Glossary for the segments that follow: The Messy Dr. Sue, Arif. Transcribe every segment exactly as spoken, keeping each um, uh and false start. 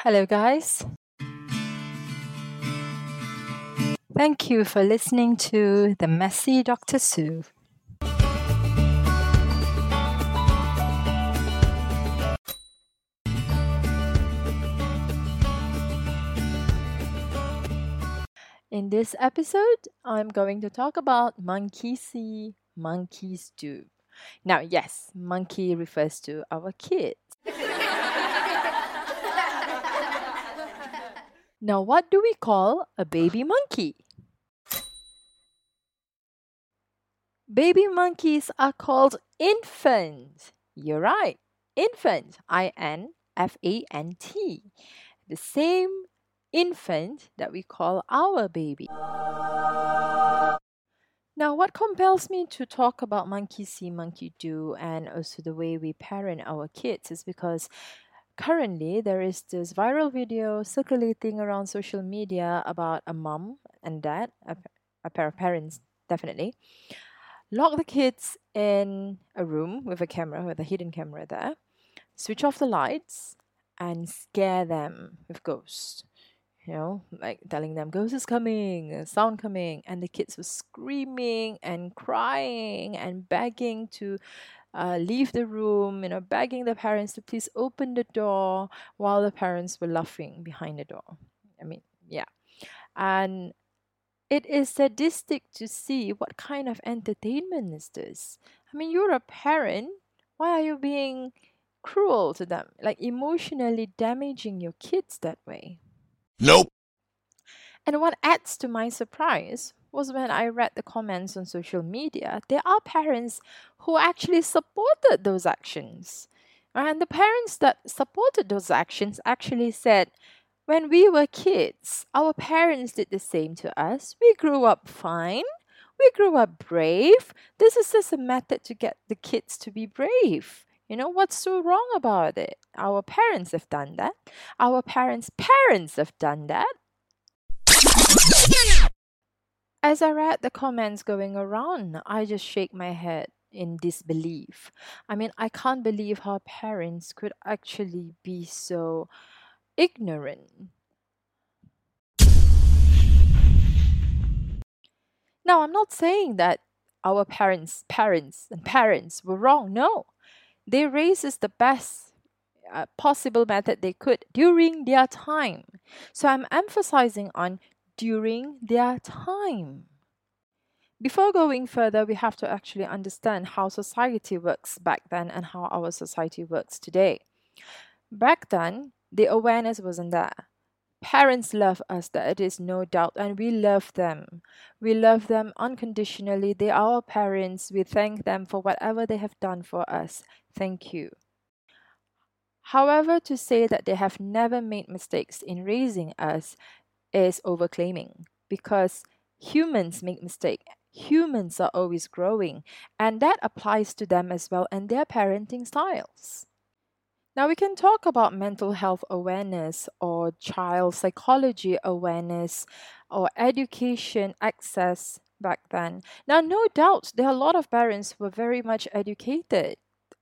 Hello, guys. Thank you for listening to The Messy Doctor Sue. In this episode, I'm going to talk about monkey see, monkeys do. Now, yes, monkey refers to our kids. Now, what do we call a baby monkey? Baby monkeys are called infant. You're right. Infant. I N F A N T. The same infant that we call our baby. Now, what compels me to talk about monkey see, monkey do, and also the way we parent our kids is because currently, there is this viral video circulating around social media about a mom and dad, a, a pair of parents, definitely, lock the kids in a room with a camera, with a hidden camera there, switch off the lights, and scare them with ghosts. You know, like telling them, ghost is coming, sound coming, and the kids were screaming and crying and begging to Uh, leave the room, you know, begging the parents to please open the door while the parents were laughing behind the door. I mean, yeah. And it is sadistic to see what kind of entertainment is this. I mean, you're a parent. Why are you being cruel to them? Like emotionally damaging your kids that way? Nope. And what adds to my surprise was when I read the comments on social media, there are parents who actually supported those actions. And the parents that supported those actions actually said, when we were kids, our parents did the same to us. We grew up fine. We grew up brave. This is just a method to get the kids to be brave. You know, what's so wrong about it? Our parents have done that. Our parents' parents have done that. As I read the comments going around, I just shake my head in disbelief. I mean, I can't believe how parents could actually be so ignorant. Now, I'm not saying that our parents, parents and parents were wrong. No, they raised us the best uh, possible method they could during their time. So I'm emphasizing on during their time. Before going further, we have to actually understand how society works back then and how our society works today. Back then, the awareness wasn't there. Parents love us, that is no doubt, and we love them. We love them unconditionally. They are our parents. We thank them for whatever they have done for us. Thank you. However, to say that they have never made mistakes in raising us is overclaiming, because humans make mistakes. Humans are always growing, and that applies to them as well and their parenting styles. Now, we can talk about mental health awareness or child psychology awareness or education access back then. Now, no doubt, there are a lot of parents who were very much educated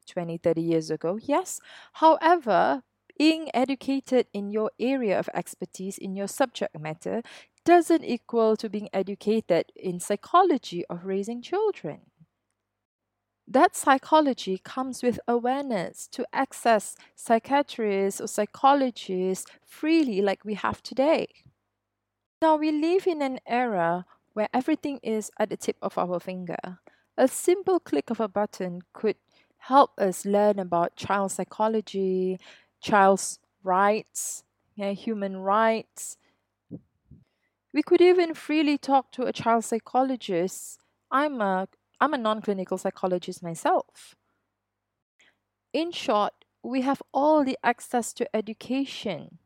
twenty, thirty years ago, yes. However, being educated in your area of expertise, in your subject matter, doesn't equal to being educated in psychology of raising children. That psychology comes with awareness to access psychiatrists or psychologists freely like we have today. Now, we live in an era where everything is at the tip of our finger. A simple click of a button could help us learn about child psychology, child's rights, yeah, human rights. We could even freely talk to a child psychologist. I'm a, I'm a non-clinical psychologist myself. In short, we have all the access to education,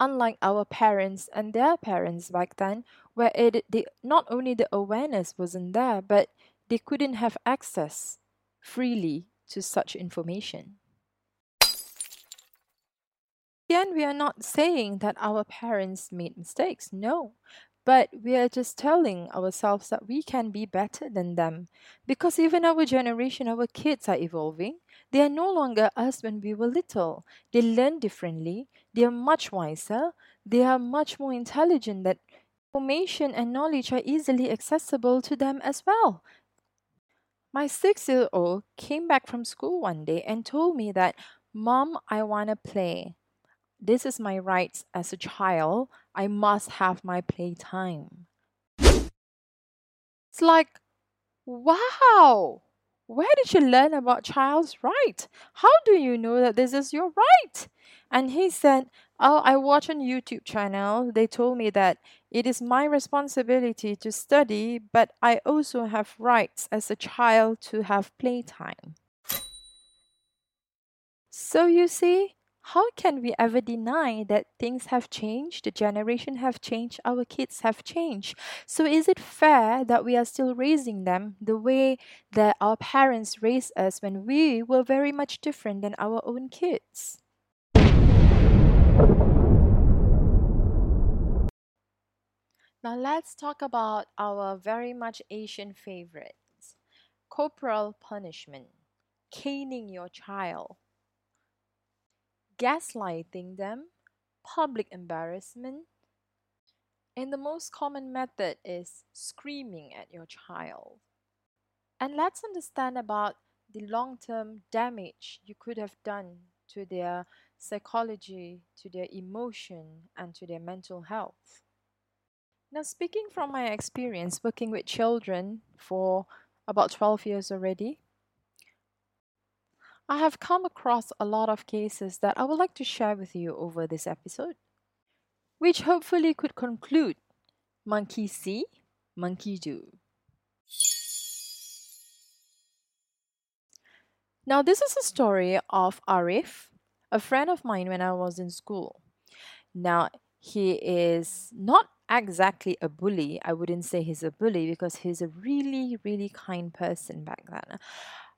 unlike our parents and their parents back then, where it, they, not only the awareness wasn't there, but they couldn't have access freely to such information. Again, we are not saying that our parents made mistakes. No, But we are just telling ourselves that we can be better than them. Because even our generation, our kids are evolving. They are no longer us when we were little. They learn differently. They are much wiser. They are much more intelligent. That information and knowledge are easily accessible to them as well. My six-year-old came back from school one day and told me that, "Mom, I want to play. This is my rights as a child. I must have my playtime." It's like, wow! Where did you learn about child's right? How do you know that this is your right? And he said, "Oh, I watch on YouTube channel. They told me that it is my responsibility to study, but I also have rights as a child to have playtime." So you see, how can we ever deny that things have changed, the generation have changed, our kids have changed? So is it fair that we are still raising them the way that our parents raised us when we were very much different than our own kids? Now let's talk about our very much Asian favorites. Corporal punishment, caning your child, gaslighting them, public embarrassment, and the most common method is screaming at your child. And let's understand about the long-term damage you could have done to their psychology, to their emotion, and to their mental health. Now, speaking from my experience working with children for about twelve years already, I have come across a lot of cases that I would like to share with you over this episode, which hopefully could conclude monkey see, monkey do. Now, this is a story of Arif, a friend of mine when I was in school. Now, he is not exactly a bully. I wouldn't say he's a bully because he's a really, really kind person back then.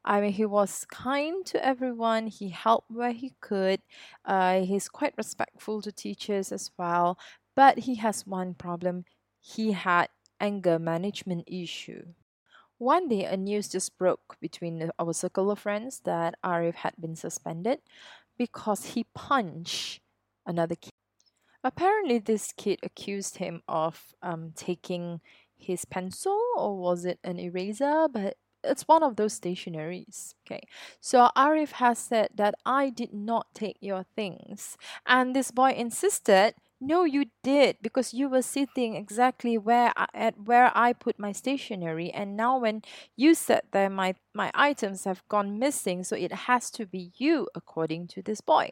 I mean, he was kind to everyone, he helped where he could, uh, he's quite respectful to teachers as well, but he has one problem. He had anger management issue. One day, a news just broke between our circle of friends that Arif had been suspended because he punched another kid. Apparently, this kid accused him of um, taking his pencil, or was it an eraser, but it's one of those stationaries. Okay, so Arif has said that, "I did not take your things," and this boy insisted, "No, you did, because you were sitting exactly where I, at where I put my stationery, and now when you sat there, my my items have gone missing, so it has to be you," according to this boy.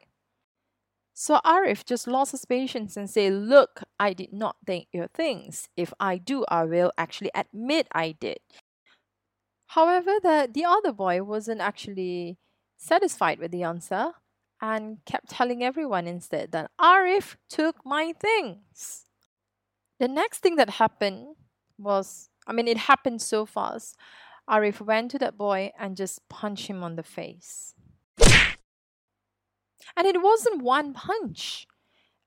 So Arif just lost his patience and said, "Look, I did not take your things. If I do, I will actually admit I did." However, the, the other boy wasn't actually satisfied with the answer and kept telling everyone instead that Arif took my things. The next thing that happened was, I mean, it happened so fast. Arif went to that boy and just punched him on the face. And it wasn't one punch.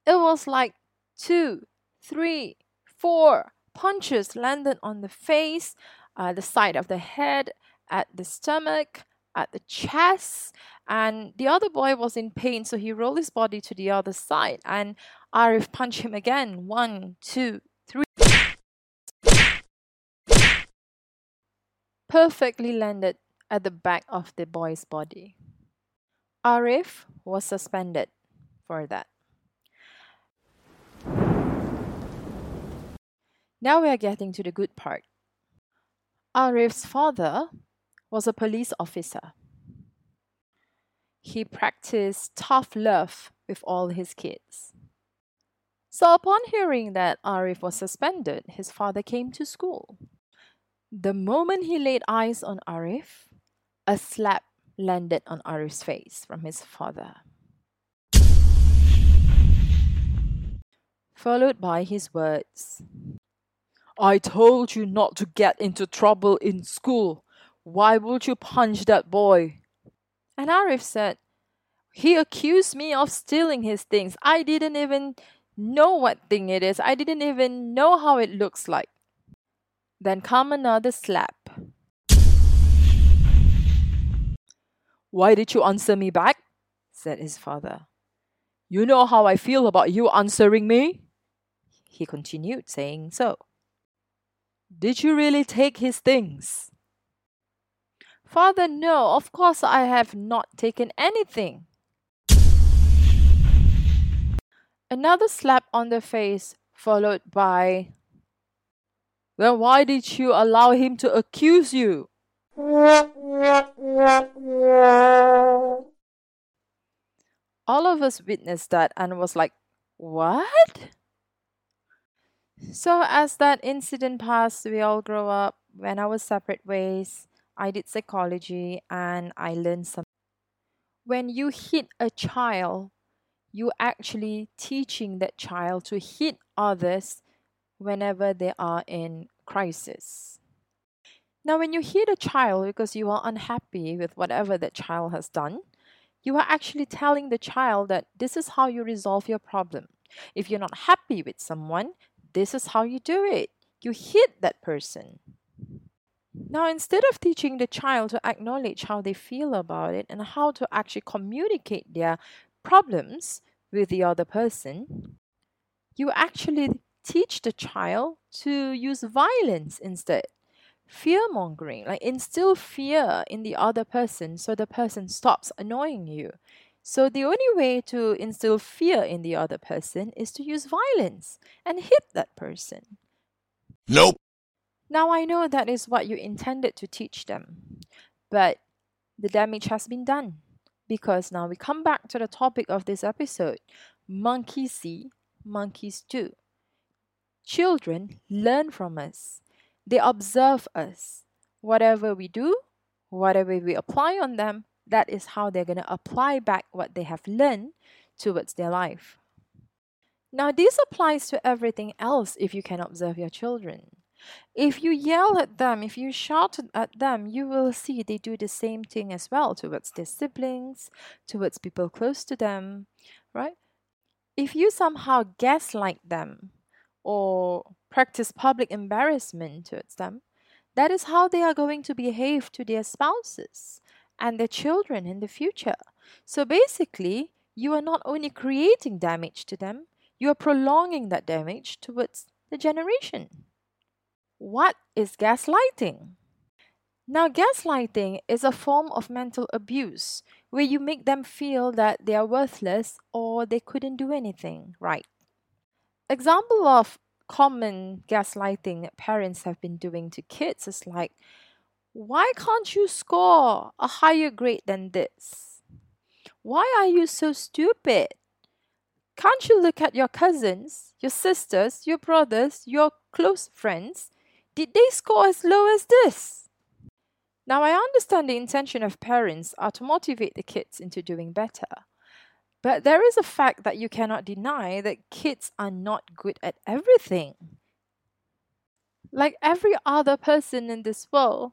It was like two, three, four punches landed on the face, Uh, the side of the head, at the stomach, at the chest, and the other boy was in pain, so he rolled his body to the other side, and Arif punched him again. One, two, three. Perfectly landed at the back of the boy's body. Arif was suspended for that. Now we are getting to the good part. Arif's father was a police officer. He practiced tough love with all his kids. So upon hearing that Arif was suspended, his father came to school. The moment he laid eyes on Arif, a slap landed on Arif's face from his father, followed by his words, "I told you not to get into trouble in school. Why would you punch that boy?" And Arif said, "He accused me of stealing his things. I didn't even know what thing it is. I didn't even know how it looks like. Then come another slap. Why did you answer me back? Said his father. You know how I feel about you answering me? He continued, saying so. Did you really take his things? Father, no, of course I have not taken anything. Another slap on the face, followed by, Then why did you allow him to accuse you? All of us witnessed that and was like, What? So as that incident passed, we all grew up, went our separate ways. I did psychology and I learned something. When you hit a child, you actually teaching that child to hit others whenever they are in crisis. Now, when you hit a child because you are unhappy with whatever that child has done, you are actually telling the child that this is how you resolve your problem. If you're not happy with someone, this is how you do it. You hit that person. Now, instead of teaching the child to acknowledge how they feel about it and how to actually communicate their problems with the other person, you actually teach the child to use violence instead. Fear-mongering, like instill fear in the other person so the person stops annoying you. So the only way to instill fear in the other person is to use violence and hit that person. Nope. Now I know that is what you intended to teach them, but the damage has been done. Because now we come back to the topic of this episode. Monkeys see, monkeys do. Children learn from us. They observe us. Whatever we do, whatever we apply on them, that is how they're going to apply back what they have learned towards their life. Now this applies to everything else if you can observe your children. If you yell at them, if you shout at them, you will see they do the same thing as well towards their siblings, towards people close to them, right? If you somehow gaslight them or practice public embarrassment towards them, that is how they are going to behave to their spouses and their children in the future. So basically, you are not only creating damage to them, you are prolonging that damage towards the generation. What is gaslighting? Now, gaslighting is a form of mental abuse where you make them feel that they are worthless or they couldn't do anything right. Example of common gaslighting that parents have been doing to kids is like, why can't you score a higher grade than this? Why are you so stupid? Can't you look at your cousins, your sisters, your brothers, your close friends? Did they score as low as this? Now, I understand the intention of parents are to motivate the kids into doing better. But there is a fact that you cannot deny that kids are not good at everything. Like every other person in this world,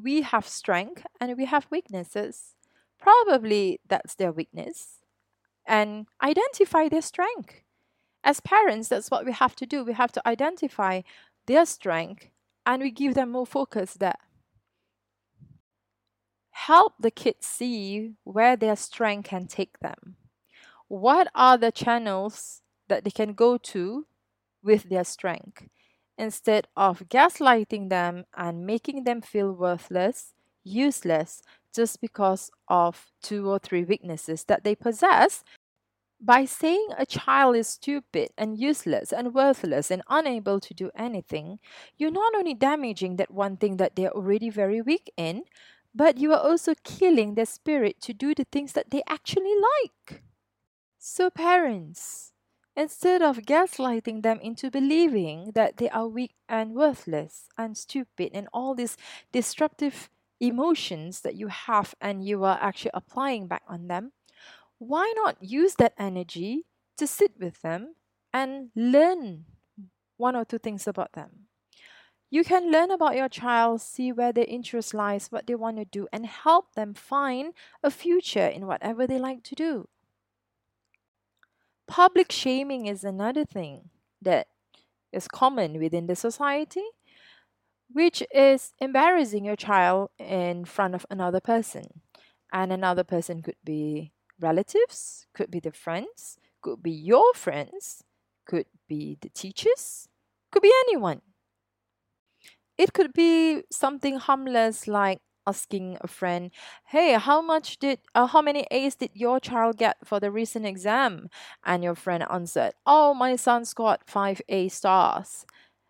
we have strength and we have weaknesses. Probably that's their weakness. And identify their strength. As parents, that's what we have to do. We have to identify their strength, and we give them more focus there. Help the kids see where their strength can take them. What are the channels that they can go to with their strength? Instead of gaslighting them and making them feel worthless, useless, just because of two or three weaknesses that they possess, by saying a child is stupid and useless and worthless and unable to do anything, you're not only damaging that one thing that they're already very weak in, but you are also killing their spirit to do the things that they actually like. So parents, instead of gaslighting them into believing that they are weak and worthless and stupid and all these destructive emotions that you have and you are actually applying back on them, why not use that energy to sit with them and learn one or two things about them? You can learn about your child, see where their interest lies, what they want to do, and help them find a future in whatever they like to do. Public shaming is another thing that is common within the society, which is embarrassing your child in front of another person. And another person could be relatives, could be the friends, could be your friends, could be the teachers, could be anyone. It could be something harmless like asking a friend, hey, how much did, uh, how many A's did your child get for the recent exam? And your friend answered, oh, my son scored five A stars.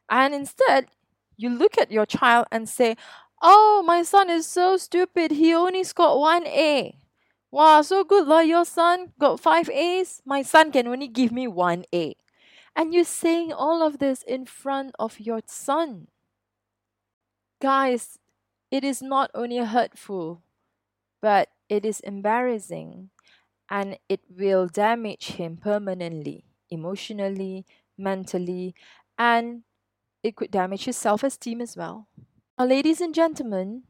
And instead, you look at your child and say, oh, my son is so stupid, he only scored one A. Wow, so good lah, your son got five A's, my son can only give me one A. And you're saying all of this in front of your son. Guys, it is not only hurtful, but it is embarrassing, and it will damage him permanently, emotionally, mentally, and it could damage his self-esteem as well. Now, ladies and gentlemen,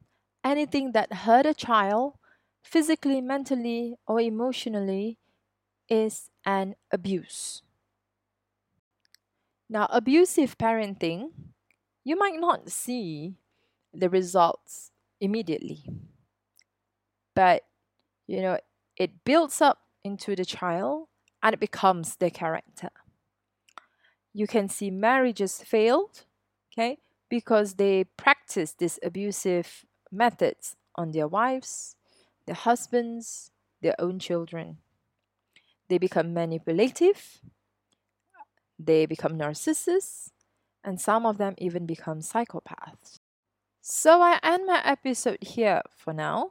anything that hurt a child physically, mentally, or emotionally is an abuse. Now, abusive parenting, you might not see the results immediately, but you know it builds up into the child and it becomes their character. You can see marriages failed, okay, because they practice these abusive methods on their wives, their husbands, their own children. They become manipulative, they become narcissists, and some of them even become psychopaths. So I end my episode here for now,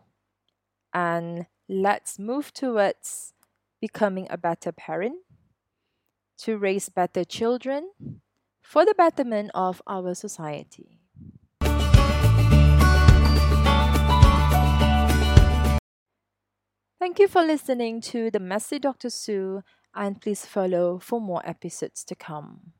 and let's move towards becoming a better parent, to raise better children for the betterment of our society. Thank you for listening to The Messy Doctor Sue, and please follow for more episodes to come.